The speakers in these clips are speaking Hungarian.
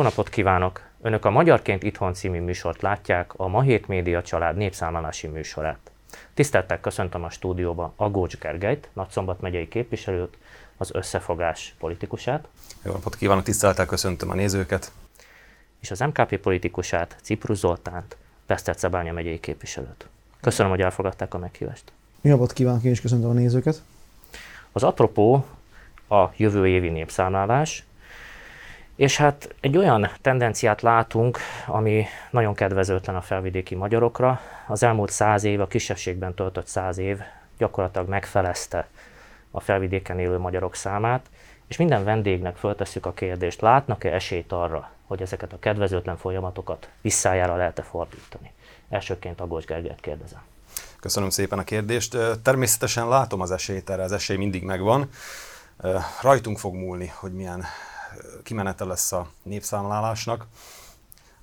Jó napot kívánok! Önök a Magyarként Itthon című műsort látják, a Mahét Média Család népszámlálási műsorát. Tiszteltel köszöntöm a stúdióban Agócs Gergelyt, Nagyszombat megyei képviselőt, az Összefogás politikusát. Jó napot kívánok! Tiszteltel köszöntöm a nézőket! És az MKP politikusát, Cziprusz Zoltánt, Besztercebánya megyei képviselőt. Köszönöm, hogy elfogadták a meghívást. Jó napot kívánok! Én is köszöntöm a nézőket! Az apropó a jövő évi népszámlálás. És hát egy olyan tendenciát látunk, ami nagyon kedvezőtlen a felvidéki magyarokra. Az elmúlt 100 év, a kisebbségben töltött 100 év gyakorlatilag megfelezte a felvidéken élő magyarok számát, és minden vendégnek föltesszük a kérdést, látnak-e esélyt arra, hogy ezeket a kedvezőtlen folyamatokat visszájára lehet-e fordítani. Elsőként Agócs Gergelyt kérdezem. Köszönöm szépen a kérdést. Természetesen látom az esélyt erre, az esély mindig megvan. Rajtunk fog múlni, hogy milyen kimenete lesz a népszámlálásnak.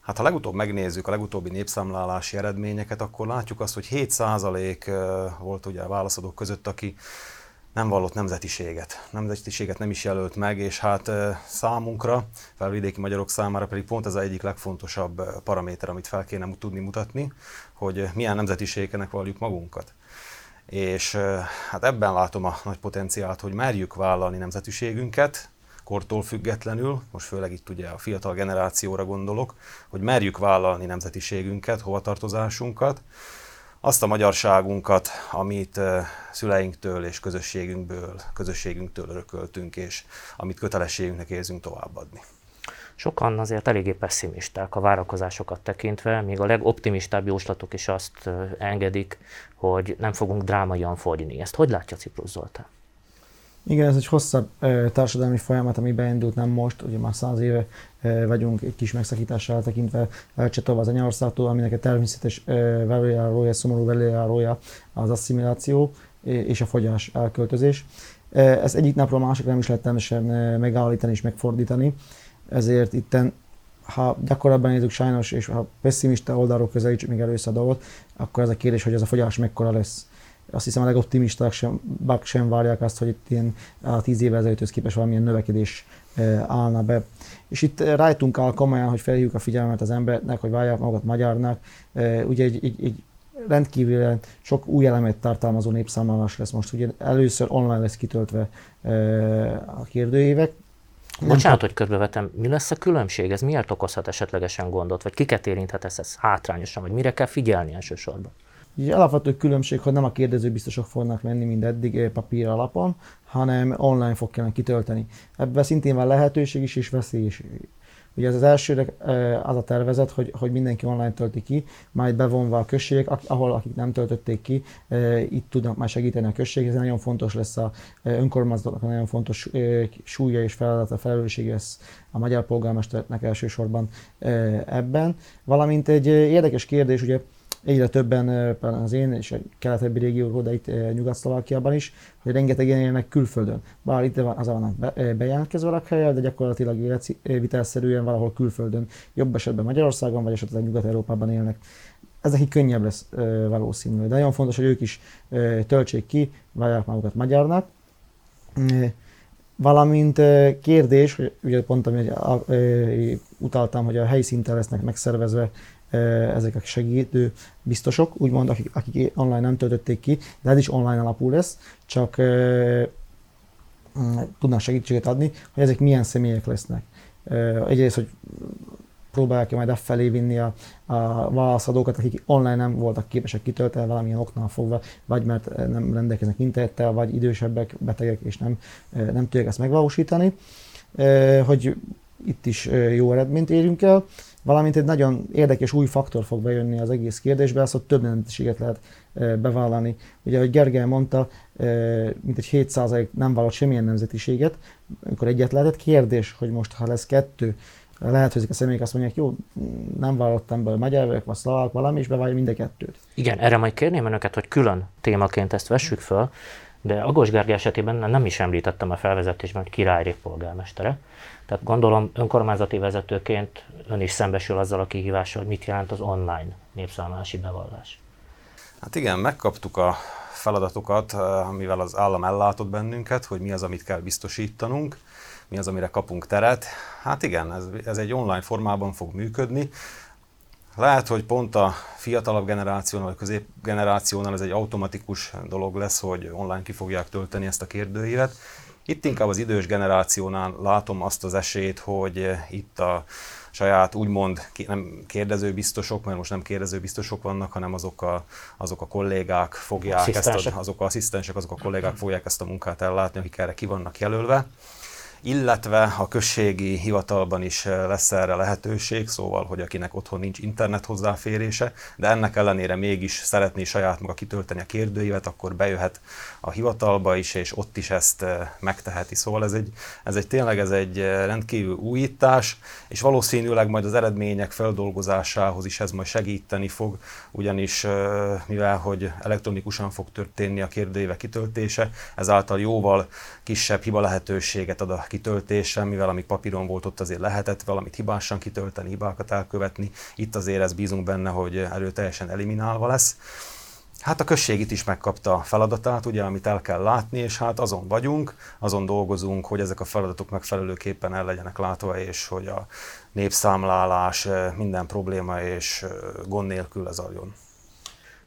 Hát ha legutóbb megnézzük a legutóbbi népszámlálási eredményeket, akkor látjuk azt, hogy 7% volt ugye a válaszadók között, aki nem vallott nemzetiséget. Nemzetiséget nem is jelölt meg, és hát számunkra, felvidéki magyarok számára pedig pont ez az egyik legfontosabb paraméter, amit fel kéne tudni mutatni, hogy milyen nemzetiségnek valljuk magunkat. És hát ebben látom a nagy potenciált, hogy merjük vállalni nemzetiségünket, kortól függetlenül, most főleg itt ugye a fiatal generációra gondolok, hogy merjük vállalni nemzetiségünket, hovatartozásunkat, azt a magyarságunkat, amit szüleinktől és közösségünktől örököltünk, és amit kötelességünknek érzünk továbbadni. Sokan azért eléggé pessimisták a várakozásokat tekintve, míg a legoptimistább jóslatok is azt engedik, hogy nem fogunk drámaian fogyni. Ezt hogy látja Cziprusz Zoltán? Igen, ez egy hosszabb társadalmi folyamat, ami beindult nem most, ugye már 100 éve vagyunk egy kis megszakítással eltekintve Csetova az anyaországtól, aminek a természetes vevőjárója, szomorú vevőjárója az asszimiláció és a fogyás elköltözés. Ezt egyik napról másikra nem is lehet teljesen megállítani és megfordítani, ezért itten, ha gyakorlatban nézzük sajnos, és ha pessimista oldalról közelítsük még először a dolgot, akkor ez a kérdés, hogy ez a fogyás mekkora lesz. Azt hiszem a legoptimisták sem várják azt, hogy itt ilyen 10 évvel ezelőtthöz képest valamilyen növekedés állna be. És itt rajtunk áll komolyan, hogy felhívjuk a figyelmet az embereknek, hogy várják magukat magyarnak. Ugye egy rendkívül sok új elemet tartalmazó népszámlálás lesz most. Ugye először online lesz kitöltve a kérdőívek. Bocsánat, hogy közbevetem, mi lesz a különbség? Ez miért okozhat esetlegesen gondot? Vagy kiket érinthet ez hátrányosan? Vagy mire kell figyelni elsősorban? Egy alapvető különbség, hogy nem a kérdező biztosok fognak menni, mint eddig papír alapon, hanem online fog kellene kitölteni. Ebben szintén van lehetőség is és veszély is. Ugye ez az elsőre az a tervezet, hogy mindenki online tölti ki, majd bevonva a községek, ahol akik nem töltötték ki, itt tudnak már segíteni a község. Ez nagyon fontos lesz a önkormányzatnak, nagyon fontos súlya és feladata, felelősség lesz a magyar polgármesternek elsősorban ebben. Valamint egy érdekes kérdés, ugye egyre többen az én és a keletebbi régióról, de itt Nyugat-Szlovákiában is, hogy rengetegen élnek külföldön. Bár itt az vannak bejelentkezve lakhelyel, de gyakorlatilag életvitelszerűen valahol külföldön, jobb esetben Magyarországon, vagy esetleg Nyugat-Európában élnek. Ez nekik könnyebb lesz valószínűleg. De nagyon fontos, hogy ők is töltsék ki, várják magukat magyarnak. Valamint kérdés, hogy ugye pont amit utaltam, hogy a helyszinten lesznek megszervezve ezek a segítő biztosok, úgymond, akik online nem töltötték ki, de ez is online alapú lesz, csak tudnak segítséget adni, hogy ezek milyen személyek lesznek. Egyrészt, hogy próbálják majd felé vinni a válaszadókat, akik online nem voltak képesek kitölteni valamilyen oknál fogva, vagy mert nem rendelkeznek internettel, vagy idősebbek, betegek, és nem tudják ezt megvalósítani, hogy itt is jó eredményt érjünk el. Valamint egy nagyon érdekes új faktor fog bejönni az egész kérdésbe, az, hogy több nemzetiséget lehet bevállalni. Ugye, ahogy Gergely mondta, mintegy 7% nem vállalt semmilyen nemzetiséget, amikor egyet lehetett. Kérdés, hogy most, ha lesz 2, lehet, hogy ezek a személyek azt mondják, jó, nem vállottam be, magyar vagy szlovák, valami, és bevállalja mind a 2-t. Igen, erre majd kérném önöket, hogy külön témaként ezt vessük föl, de Agócs Gergely esetében nem is említettem a felvezetésben, hogy Királyné polgármestere. Tehát gondolom önkormányzati vezetőként ön is szembesül azzal a kihívással, hogy mit jelent az online népszámlálási bevallás. Hát igen, megkaptuk a feladatokat, amivel az állam ellátott bennünket, hogy mi az, amit kell biztosítanunk. mi az, amire kapunk teret. Hát igen, ez egy online formában fog működni. Lehet, hogy pont a fiatalabb generációnál, a középgenerációnál ez egy automatikus dolog lesz, hogy online ki fogják tölteni ezt a kérdőívet. Itt inkább az idős generációnál látom azt az esélyt, hogy itt a saját úgymond nem kérdezőbiztosok, mert most nem kérdezőbiztosok vannak, hanem azok a kollégák fogják azok a kollégák fogják ezt a munkát ellátni, akik erre ki vannak jelölve. Illetve a községi hivatalban is lesz erre lehetőség, szóval, hogy akinek otthon nincs internet hozzáférése, de ennek ellenére mégis szeretné saját maga kitölteni a kérdőívet, akkor bejöhet a hivatalba is, és ott is ezt megteheti. Szóval ez egy rendkívül újítás, és valószínűleg majd az eredmények feldolgozásához is ez majd segíteni fog, ugyanis mivel, hogy elektronikusan fog történni a kérdőívek kitöltése, ezáltal jóval kisebb hiba lehetőséget ad a kitöltésre, mivel amíg papíron volt, ott azért lehetett valamit hibásan kitölteni, hibákat elkövetni. Itt azért ez bízunk benne, hogy erőteljesen eliminálva lesz. Hát a község itt is megkapta a feladatát, ugye, amit el kell látni, és hát azon vagyunk, azon dolgozunk, hogy ezek a feladatok megfelelőképpen el legyenek látva, és hogy a népszámlálás minden probléma és gond nélkül lezajljon.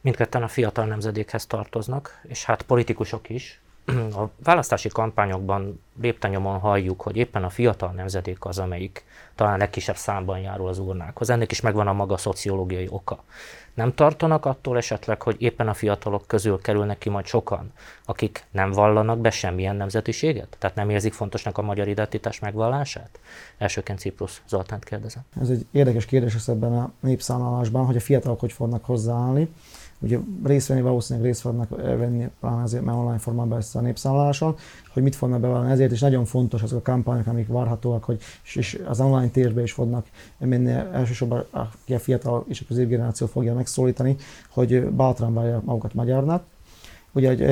Mindketten a fiatal nemzedékhez tartoznak, és hát politikusok is. A választási kampányokban lépten-nyomon halljuk, hogy éppen a fiatal nemzedék az, amelyik talán legkisebb számban járul az urnákhoz. Ennek is megvan a maga szociológiai oka. Nem tartanak attól esetleg, hogy éppen a fiatalok közül kerülnek ki majd sokan, akik nem vallanak be semmilyen nemzetiséget? Tehát nem érzik fontosnak a magyar identitás megvallását? Elsőként Cziprusz Zoltánt kérdezem. Ez egy érdekes kérdés az ebben a népszámlálásban, hogy a fiatalok hogy fognak hozzáállni. Ugye valószínűleg részt fognak venni, pláne azért, mert online formában ezt a népszámláláson, hogy mit fognak bevallani ezért, és nagyon fontos azok a kampányok, amik várhatóak, hogy és az online térbe is fognak menni, elsősorban a fiatal és a középgeneráció fogja megszólítani, hogy bátran vallják magukat magyarnak. Ugye, hogy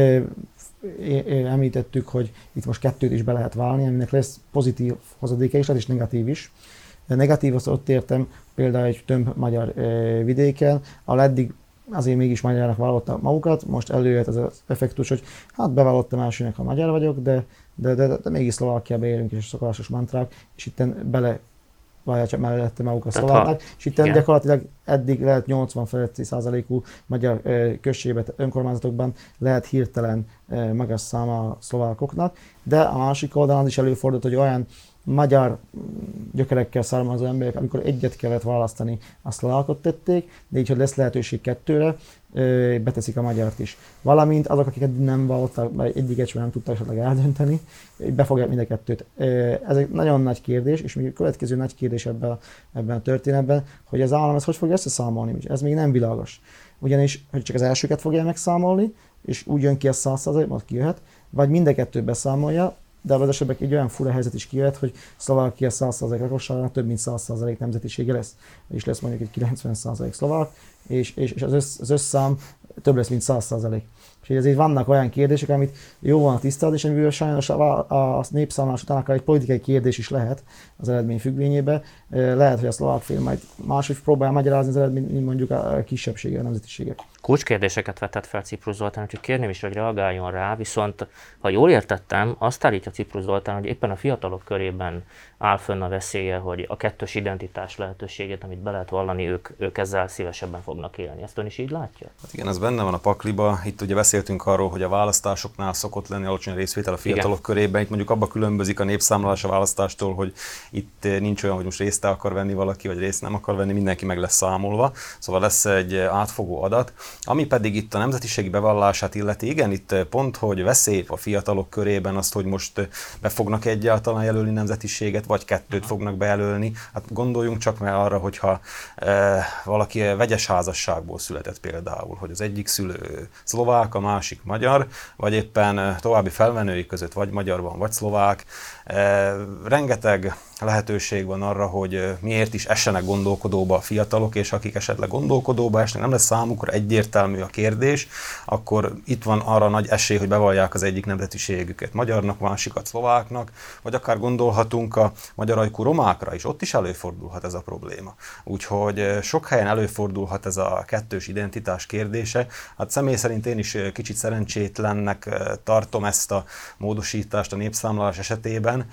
említettük, hogy itt most kettőt is be lehet válni, aminek lesz pozitív hozadéka is, és negatív is. Negatív azt ott értem, például egy több magyar vidéken, ahol eddig azért mégis magyarnak vallották magukat, most előjött ez az effektus, hogy hát bevallottam elsőnek, ha magyar vagyok, de mégis Szlovákiába érünk, és szokásos mantrák, és itten belevallják csak mellette maguk a szlováknak, és itten gyakorlatilag eddig lehet 80%-ú magyar községben, önkormányzatokban lehet hirtelen magas száma a szlovákoknak, de a másik oldalon is előfordult, hogy olyan magyar gyökerekkel származó emberek, amikor egyet kellett választani, a szlovákot tették, de így, hogy lesz lehetőség kettőre, beteszik a magyart is. Valamint azok, akiket nem vallották, mert eddig egyszerűen nem tudták esetleg eldönteni, befogják mind a kettőt. Ez egy nagyon nagy kérdés, és még a következő nagy kérdés ebben a történetben, hogy az állam ezt hogy fogja összeszámolni, ez még nem világos. Ugyanis, hogy csak az elsőket fogja megszámolni, és úgy jön ki a 100%, majd kijöhet, vagy mind a kettőt beszámolja, de az esetben egy olyan fura helyzet is kijöhet, hogy Szlovákia 100% lakosságának több mint 100% nemzetisége lesz, és lesz mondjuk egy 90% szlovák, és az összszám több lesz, mint 100%. És ezért vannak olyan kérdések, amit jó van tisztázni, és amiből sajnos a népszámlálás után akár egy politikai kérdés is lehet az eredmény függvényében. Lehet, hogy a szlovák fél majd máshogy próbál magyarázni az eredményt, mint mondjuk a kisebbsége, a nemzetiségek. Kulcskérdéseket vetett fel Cziprusz Zoltán, úgyhogy kérném is, hogy reagáljon rá, viszont ha jól értettem, azt állítja Cziprusz Zoltán, hogy éppen a fiatalok körében áll fönn a veszélye, hogy a kettős identitás lehetőségét, amit be lehet vallani, ők ezzel szívesebben fognak élni. Ezt ön is így látja? Hát igen, ez benne van a pakliba. Itt ugye beszéltünk arról, hogy a választásoknál szokott lenni alacsony részvétel a fiatalok körében. Itt mondjuk abba különbözik a népszámlálás a választástól, hogy itt nincs olyan, hogy most részt akar venni valaki, vagy részt nem akar venni, mindenki meg lesz számolva. Szóval lesz egy átfogó adat. Ami pedig itt a nemzetiségi bevallását illeti, igen, itt pont, hogy veszély a fiatalok körében azt, hogy most be fognak egyáltalán jelölni nemzetiséget, vagy kettőt fognak bejelölni. Hát gondoljunk csak már arra, hogyha valaki vegyes házasságból született például, hogy az egyik szülő szlovák, a másik magyar, vagy éppen további felmenői között vagy magyar van, vagy szlovák. Rengeteg lehetőség van arra, hogy miért is essenek gondolkodóba a fiatalok, és akik esetleg gondolkodóba esnek, nem lesz számukra egyértelmű a kérdés, akkor itt van arra nagy esély, hogy bevallják az egyik nemzetiségüket magyarnak, másikat szlováknak, vagy akár gondolhatunk a magyar ajkú romákra is, ott is előfordulhat ez a probléma. Úgyhogy sok helyen előfordulhat ez a kettős identitás kérdése. Hát személy szerint én is kicsit szerencsétlennek tartom ezt a módosítást a népszámlálás esetében.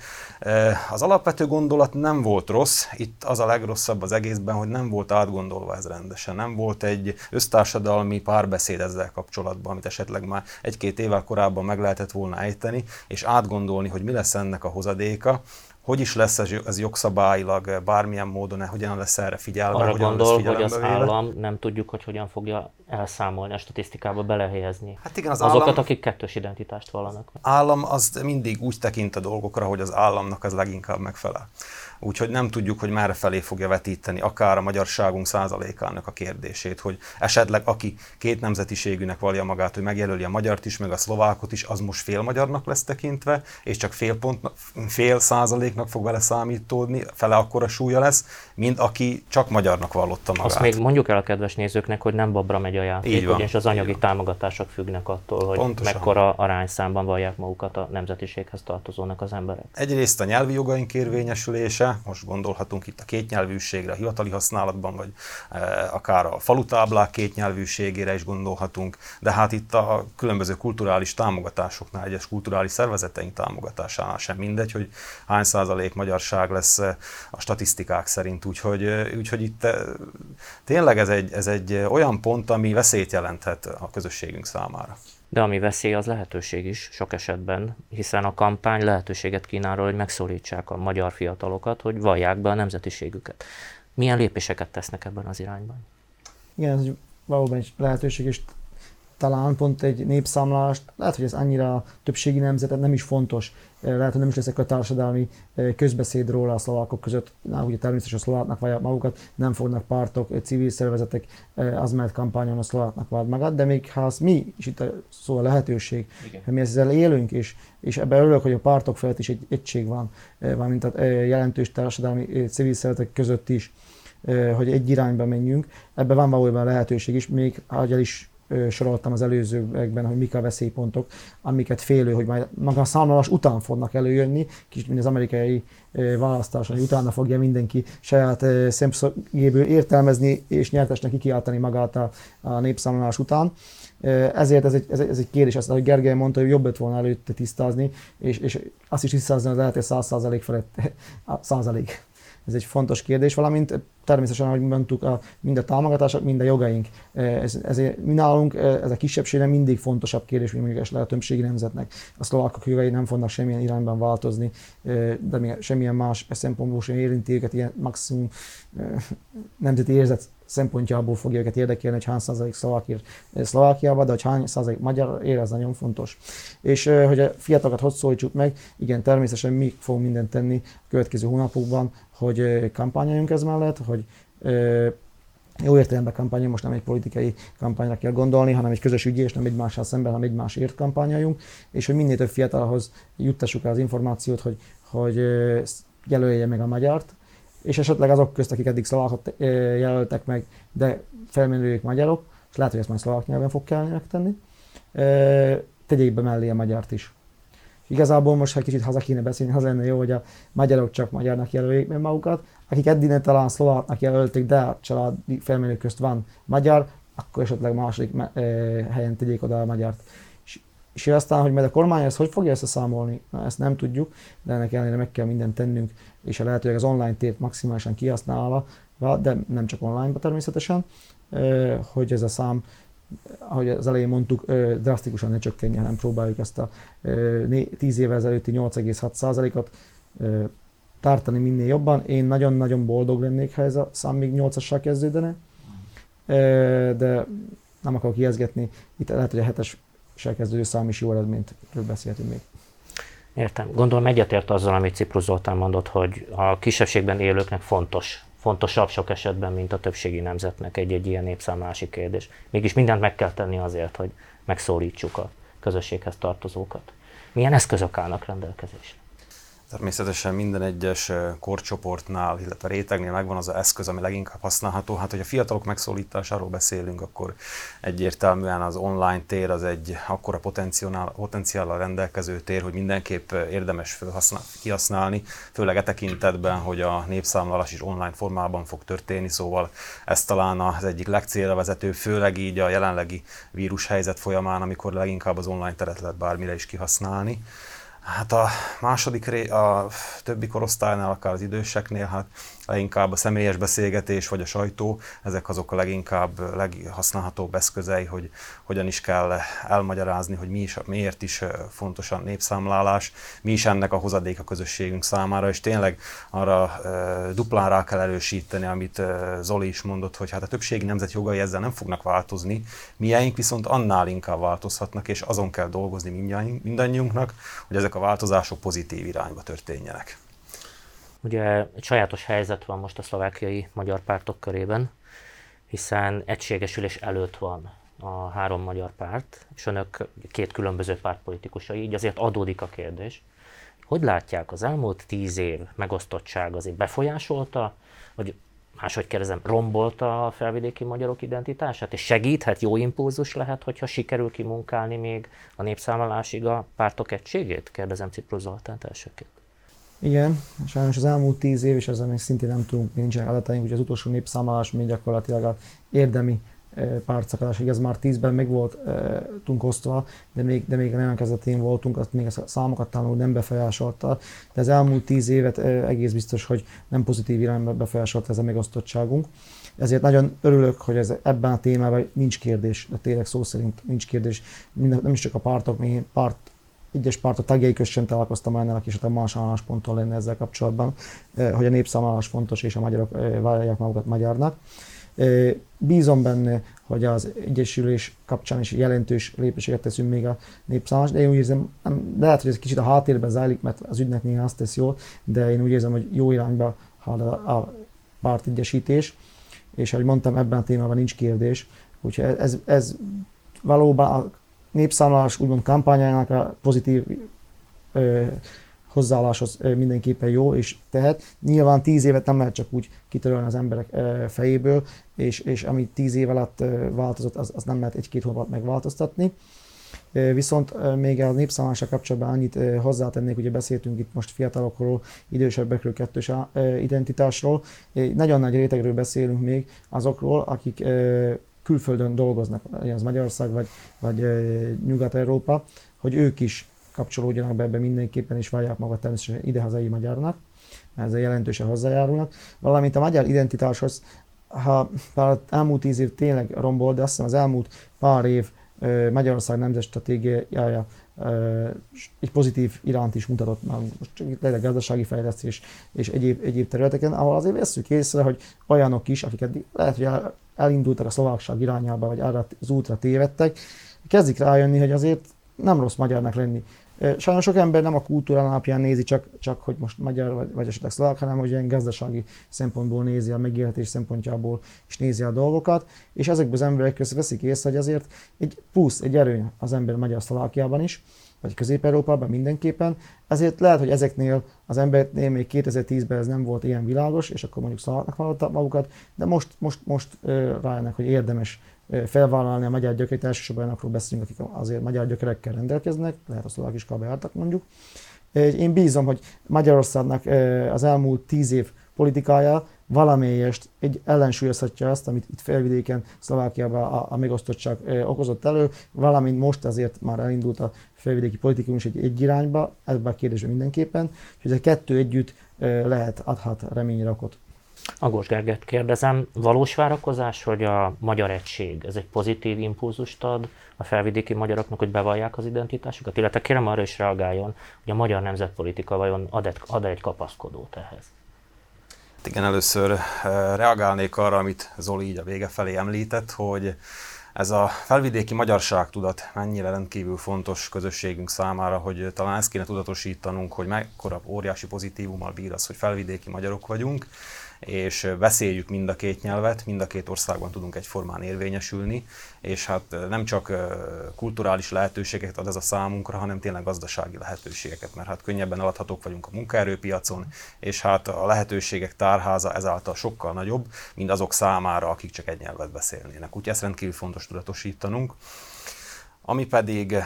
Az alapvető gondolat nem volt rossz, itt az a legrosszabb az egészben, hogy nem volt átgondolva ez rendesen, nem volt egy össztársadalmi párbeszéd ezzel kapcsolatban, amit esetleg már egy-két évvel korábban meg lehetett volna ejteni, és átgondolni, hogy mi lesz ennek a hozadéka, hogy is lesz ez jogszabályilag, bármilyen módon, hogyan lesz erre figyelve. Arra gondol, hogy az állam nem tudjuk, hogy hogyan fogja elszámolni, a statisztikába belehelyezni. Hát igen, azokat, akik kettős identitást vallanak. Állam az mindig úgy tekint a dolgokra, hogy az államnak ez leginkább megfelel. Úgyhogy nem tudjuk, hogy merre felé fogja vetíteni akár a magyarságunk százalékának a kérdését, hogy esetleg aki két nemzetiségűnek vallja magát, hogy megjelöli a magyart is, meg a szlovákot is, az most fél magyarnak lesz tekintve, és csak fél százaléknak fog vele számítódni, fele akkora súlya lesz, mint aki csak magyarnak vallotta magát. Azt még mondjuk el a kedves nézőknek, hogy nem babra megy a játék, ugyanis az anyagi támogatások függnek attól, hogy pontosan mekkora arányszámban vallják magukat a nemzetiséghez tartozónak az emberek. Egyrészt a nyelvi jogaink érvényesülése, most gondolhatunk itt a kétnyelvűségre, a hivatali használatban, vagy akár a falutáblák kétnyelvűségére is gondolhatunk, de hát itt a különböző kulturális támogatásoknál, egyes kulturális szervezeteink támogatásánál sem mindegy, hogy hány százalék magyarság lesz a statisztikák szerint. Úgyhogy itt tényleg ez egy olyan pont, ami veszélyt jelenthet a közösségünk számára. De ami veszély, az lehetőség is sok esetben, hiszen a kampány lehetőséget kínál arra, hogy megszólítsák a magyar fiatalokat, hogy vallják be a nemzetiségüket. Milyen lépéseket tesznek ebben az irányban? Igen, ez valóban is lehetőség, és talán pont egy népszámlást, lehet, hogy ez annyira többségi nemzetet nem is fontos, lehet, hogy nem is leszek a társadalmi közbeszéd róla a szlovákok között, ugye természetesen a szlováknak vallják magukat, nem fognak pártok, civil szervezetek, az mert kampányon a szlováknak vallják magát, de még ha az mi, és itt szó a lehetőség, hogy mi ezzel élünk, és ebben örülök, hogy a pártok felett is egy egység van, valamint a jelentős társadalmi civil szervezetek között is, hogy egy irányba menjünk, ebben van valójában lehetőség is, még ahogy is soroltam az előzőekben, hogy mik a veszélypontok, amiket félő, hogy majd maga a számlálás után fognak előjönni, kicsit mint az amerikai választáson, hogy utána fogja mindenki saját szemszögéből értelmezni és nyertesnek kikiáltani magát a népszámlálás után. Ezért ez egy kérdés, azt, ahogy Gergely mondta, hogy jobb lett volna előtte tisztázni, és azt is tisztázni, hogy lehet, hogy 100% felett százalék. Ez egy fontos kérdés, valamint természetesen, ahogy mondtuk, mind a támogatások, mind a jogaink. Mi nálunk ez a kisebbségre mindig fontosabb kérdés, mint mondjuk esetleg a többségi nemzetnek. A szlovákok jogai nem fognak semmilyen irányban változni, de még semmilyen más szempontból sem érinti őket, ilyen maximum nemzeti érzet szempontjából fogja őket érdekelni, hogy hány százalék szlovák ér Szlovákiában, de hogy hány százalék magyar ér, ez nagyon fontos. És hogy a fiatalokat hogy szólítsuk meg, igen, természetesen mi fogunk mindent tenni a következő hónapokban, hogy kampányoljunk ez mellett, hogy jó értelemben kampányolunk, most nem egy politikai kampányra kell gondolni, hanem egy közös ügy, és nem egymással szemben, hanem egymásért kampányoljunk, és hogy minél több fiatalhoz juttassuk el az információt, hogy jelölje meg a magyart, és esetleg azok közt, akik eddig szlovákot jelöltek meg, de felmenőjük magyarok, és lehet, hogy ezt majd szlovák nyelven fog kellene megtenni, tegyék be mellé a magyart is. Igazából most, ha kicsit haza kéne beszélni, az lenne jó, hogy a magyarok csak magyarnak jelöljék meg magukat, akik eddig talán szlováknak jelölték, de a családi felmenők közt van magyar, akkor esetleg második helyen tegyék oda a magyart. És aztán, hogy majd a kormány ezt hogy fogja összeszámolni, ezt nem tudjuk, de ennek ellenére meg kell mindent tennünk, és a lehetőleg az online tért maximálisan kihasználva, de nem csak online-ba természetesen, hogy ez a szám, ahogy az elején mondtuk, drasztikusan ne csökkenjen, hanem próbáljuk ezt a 10 évvel ezelőtti 8,6%-ot tartani minél jobban. Én nagyon-nagyon boldog lennék, ha ez a szám még 8-assal kezdődene, de nem akarok ijeszgetni, itt lehet, hogy a 7-essel kezdődő szám is jó eredményt beszélhetünk még. Értem. Gondolom egyetért azzal, amit Cziprusz Zoltán mondott, hogy a kisebbségben élőknek fontosabb sok esetben, mint a többségi nemzetnek egy-egy ilyen népszámlási kérdés. Mégis mindent meg kell tenni azért, hogy megszólítsuk a közösséghez tartozókat. Milyen eszközök állnak rendelkezésre? Természetesen minden egyes korcsoportnál, illetve rétegnél megvan az az eszköz, ami leginkább használható. Hát, hogy a fiatalok megszólításáról beszélünk, akkor egyértelműen az online tér az egy akkora potenciállal rendelkező tér, hogy mindenképp érdemes kihasználni, főleg e tekintetben, hogy a népszámlálás is online formában fog történni, szóval ez talán az egyik legcélra vezető, főleg így a jelenlegi vírushelyzet folyamán, amikor leginkább az online teret lehet bármire is kihasználni. Hát a második, a többi korosztálynál, akár az időseknél, hát leginkább a személyes beszélgetés vagy a sajtó, ezek azok a leginkább leghasználhatóbb eszközei, hogy hogyan is kell elmagyarázni, hogy miért is fontos a népszámlálás, mi is ennek a hozadék a közösségünk számára, és tényleg arra duplán rá kell erősíteni, amit Zoli is mondott, hogy hát a többségi nemzet jogai ezzel nem fognak változni, miénk viszont annál inkább változhatnak, és azon kell dolgozni mindannyiunknak, hogy ezek a változások pozitív irányba történjenek. Ugye egy sajátos helyzet van most a szlovákiai magyar pártok körében, hiszen egységesülés előtt van a három magyar párt, és önök két különböző pártpolitikusai, így azért adódik a kérdés. Hogy látják, az elmúlt 10 év megosztottság azért befolyásolta, vagy máshogy kérdezem, rombolta a felvidéki magyarok identitását, és segíthet, jó impulzus lehet, hogyha sikerül kimunkálni még a népszámlálásig a pártok egységét? Kérdezem Cziprusz Zoltánt elsőként. Igen, sajnos az elmúlt 10 év, és ezzel még szintén nem tudunk, nincsenek adataink, ugye az utolsó népszámlálás még gyakorlatilag az érdemi pártszakadás, igaz, már 10-ben meg voltunk osztva, de még nem kezdetén voltunk, azt még a számokat talán nem befolyásolta, de az elmúlt 10 évet egész biztos, hogy nem pozitív irányba befolyásolta ez a megosztottságunk. Ezért nagyon örülök, hogy ez ebben a témában nincs kérdés, de tényleg szó szerint nincs kérdés, nem is csak a pártok, mi egyes pártok tagjai közt sem találkoztam ennél, aki esetleg más állásponton lenne ezzel kapcsolatban, hogy a népszámlálás fontos, és a magyarok vállalják magukat magyarnak. Bízom benne, hogy az egyesülés kapcsán is jelentős lépéseket teszünk még a népszámlálás, de én úgy érzem, lehet, hogy ez kicsit a háttérben zajlik, mert az ügynek néha azt tesz jól, de én úgy érzem, hogy jó irányba halad a pártegyesítés, és ahogy mondtam, ebben a témában nincs kérdés, úgyhogy ez valóban a népszámlálás úgymond kampányának a pozitív hozzáálláshoz mindenképpen jó és tehet. Nyilván 10 évet nem lehet csak úgy kitörölni az emberek fejéből, és ami 10 év alatt változott, az nem lehet 1-2 hónap alatt megváltoztatni. Viszont még a népszámlással kapcsolatban annyit hozzátennék, ugye beszéltünk itt most fiatalokról, idősebbekről, kettős identitásról. Nagyon nagy rétegről beszélünk még azokról, akik külföldön dolgoznak, az Magyarország vagy Nyugat-Európa, hogy ők is kapcsolódjanak be ebbe mindenképpen, és válják maga természetesen idehazai magyarnak, mert ezzel jelentősen hozzájárulnak. Valamint a magyar identitáshoz, ha pár elmúlt 10 év tényleg rombol, de azt hiszem az elmúlt pár év Magyarország nemzeti stratégiája egy pozitív iránt is mutatott már, csak itt lehet gazdasági fejlesztés és egyéb területeken, ahol azért vesszük észre, hogy olyanok is, akiket lehet, hogy elindultak a szlovákság irányába, vagy arra az útra tévedtek, kezdik rájönni, hogy azért nem rossz magyarnak lenni. Sajnos sok ember nem a kultúra alapján nézi csak hogy most magyar vagy esetleg szlovák, hanem hogy ilyen gazdasági szempontból nézi, a megélhetés szempontjából is nézi a dolgokat, és ezekből az emberek között veszik észre, hogy azért egy plusz, egy erőny az ember Magyar-Szlovákiában is, vagy Közép-Európában mindenképpen, ezért lehet, hogy ezeknél az embereknél még 2010-ben ez nem volt ilyen világos, és akkor mondjuk szlováknak vallották magukat, de most rájönnek, hogy érdemes felvállalni a magyar gyökerét, elsősorban olyanokról beszélünk, akik azért magyar gyökerekkel rendelkeznek, lehet a szlovák iskolába jártak mondjuk. Én bízom, hogy Magyarországnak az elmúlt 10 év politikája valamelyest egy ellensúlyozhatja azt, amit itt felvidéken, Szlovákiában a megosztottság okozott elő, valamint most azért már elindult a felvidéki politikum is egy irányba, ebben a kérdésben mindenképpen, hogy a kettő együtt lehet adhat reményre okot. Agócs Gergelyt kérdezem, valós várakozás, hogy a magyar egység, ez egy pozitív impulzust ad a felvidéki magyaroknak, hogy bevallják az identitásukat? Illetve kérem arra is reagáljon, hogy a magyar nemzetpolitika vajon ad-e egy kapaszkodót ehhez? Igen, először reagálnék arra, amit Zoli így a vége felé említett, hogy ez a felvidéki magyarságtudat mennyire rendkívül fontos közösségünk számára, hogy talán ezt kéne tudatosítanunk, hogy mekkora óriási pozitívummal bír az, hogy felvidéki magyarok vagyunk, és beszéljük mind a két nyelvet, mind a két országban tudunk egyformán érvényesülni, és hát nem csak kulturális lehetőségeket ad ez a számunkra, hanem tényleg gazdasági lehetőségeket, mert hát könnyebben eladhatók vagyunk a munkaerőpiacon, és hát a lehetőségek tárháza ezáltal sokkal nagyobb, mint azok számára, akik csak egy nyelvet beszélnének. Úgyhogy ezt rendkívül fontos tudatosítanunk. Ami pedig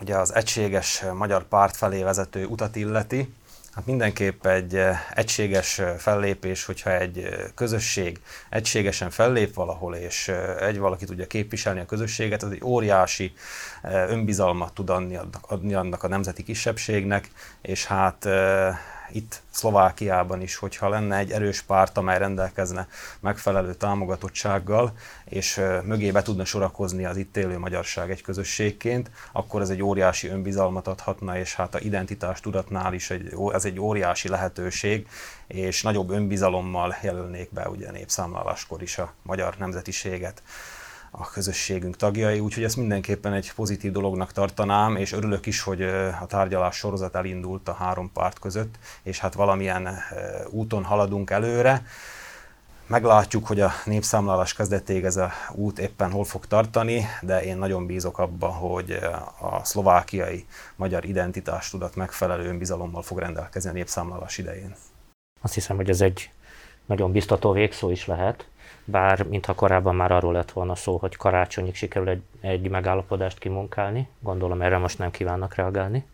ugye az egységes magyar párt felé vezető utat illeti, hát mindenképp egy egységes fellépés, hogyha egy közösség egységesen fellép valahol, és egy valaki tudja képviselni a közösséget, az egy óriási önbizalmat tud adni annak a nemzeti kisebbségnek, és hát itt Szlovákiában is, hogyha lenne egy erős párt, amely rendelkezne megfelelő támogatottsággal, és mögébe tudna sorakozni az itt élő magyarság egy közösségként, akkor ez egy óriási önbizalmat adhatna, és hát a identitás tudatnál is ez egy óriási lehetőség, és nagyobb önbizalommal jelölnék be ugye népszámláláskor is a magyar nemzetiséget a közösségünk tagjai, úgyhogy ezt mindenképpen egy pozitív dolognak tartanám, és örülök is, hogy a tárgyalás sorozat elindult a három párt között, és hát valamilyen úton haladunk előre. Meglátjuk, hogy a népszámlálás kezdetéig ez a út éppen hol fog tartani, de én nagyon bízok abba, hogy a szlovákiai magyar identitástudat megfelelő önbizalommal fog rendelkezni a népszámlálás idején. Azt hiszem, hogy ez egy nagyon biztató végszó is lehet. Bár mintha korábban már arról lett volna szó, hogy karácsonyig sikerül egy megállapodást kimunkálni. Gondolom erre most nem kívánnak reagálni.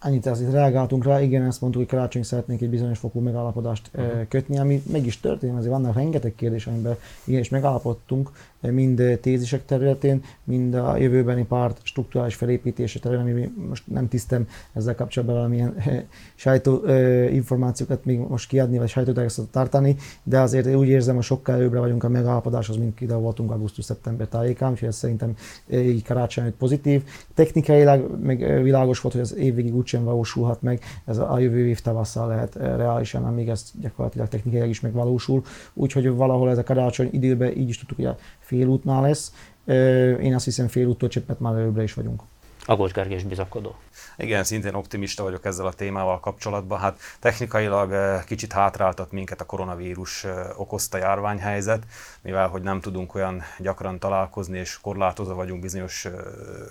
Annyit azért reagáltunk rá, igen, ezt mondtuk, hogy karácsony szeretnénk egy bizonyos fokú megállapodást kötni, ami meg is történik, azért vannak rengeteg kérdés, amiben igenis megállapodtunk, mind tézisek területén, mind a jövőbeni párt strukturális felépítése területén, ami most nem tisztem ezzel kapcsolatban valamilyen sajtóinformációkat még most kiadni, vagy sajtótájékoztatót tartani, de azért úgy érzem, hogy sokkal előbbre vagyunk a megállapodáshoz, mint ide voltunk augusztus-szeptember tájékán, úgyhogy ez szerintem így karácsony előtt pozitív. Technikailag meg világos volt, hogy az év végig úgysem valósulhat meg, ez a jövő év tavasszal lehet reálisan, amíg ez gyakorlatilag technikailag is megvalósul, úgyhogy valahol ez a karácsony időben így is tudtuk, hogy félútnál lesz. Én azt hiszem félúttól cseppet már előbbre is vagyunk. Agócs Gergely is bizakodó. Igen, szintén optimista vagyok ezzel a témával kapcsolatban. Hát technikailag kicsit hátráltat minket a koronavírus okozta járványhelyzet, mivel hogy nem tudunk olyan gyakran találkozni, és korlátozva vagyunk bizonyos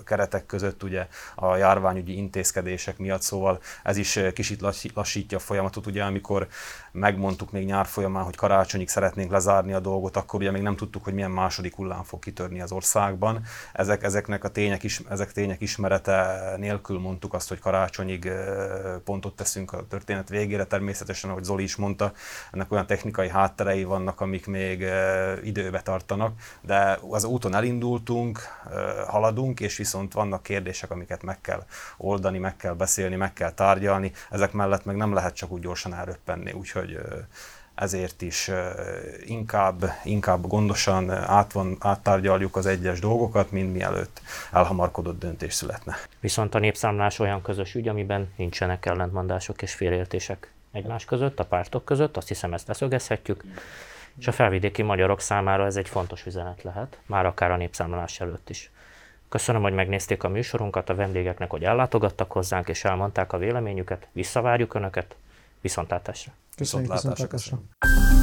keretek között ugye a járványügyi intézkedések miatt, szóval ez is kicsit lassítja a folyamatot. Ugye amikor megmondtuk még nyár folyamán, hogy karácsonyig szeretnénk lezárni a dolgot, akkor ugye még nem tudtuk, hogy milyen második hullám fog kitörni az országban. Ezek tények ismerete nélkül mondtuk azt, hogy karácsonyig pontot teszünk a történet végére. Természetesen, ahogy Zoli is mondta, ennek olyan technikai hátterei vannak, amik még időbe tartanak, de az úton elindultunk, haladunk, és viszont vannak kérdések, amiket meg kell oldani, meg kell beszélni, meg kell tárgyalni, ezek mellett meg nem lehet csak úgy gyorsan elröppenni, úgyhogy ezért is inkább gondosan áttárgyaljuk az egyes dolgokat, mint mielőtt elhamarkodott döntés születne. Viszont a népszámlás olyan közös ügy, amiben nincsenek ellentmondások és félértések egymás között, a pártok között, azt hiszem ezt leszögezhetjük. És a felvidéki magyarok számára ez egy fontos üzenet lehet, már akár a népszámlás előtt is. Köszönöm, hogy megnézték a műsorunkat, a vendégeknek, hogy ellátogattak hozzánk és elmondták a véleményüket, visszavárjuk Önöket, viszontlátásra! Köszönjük, viszontlátásra!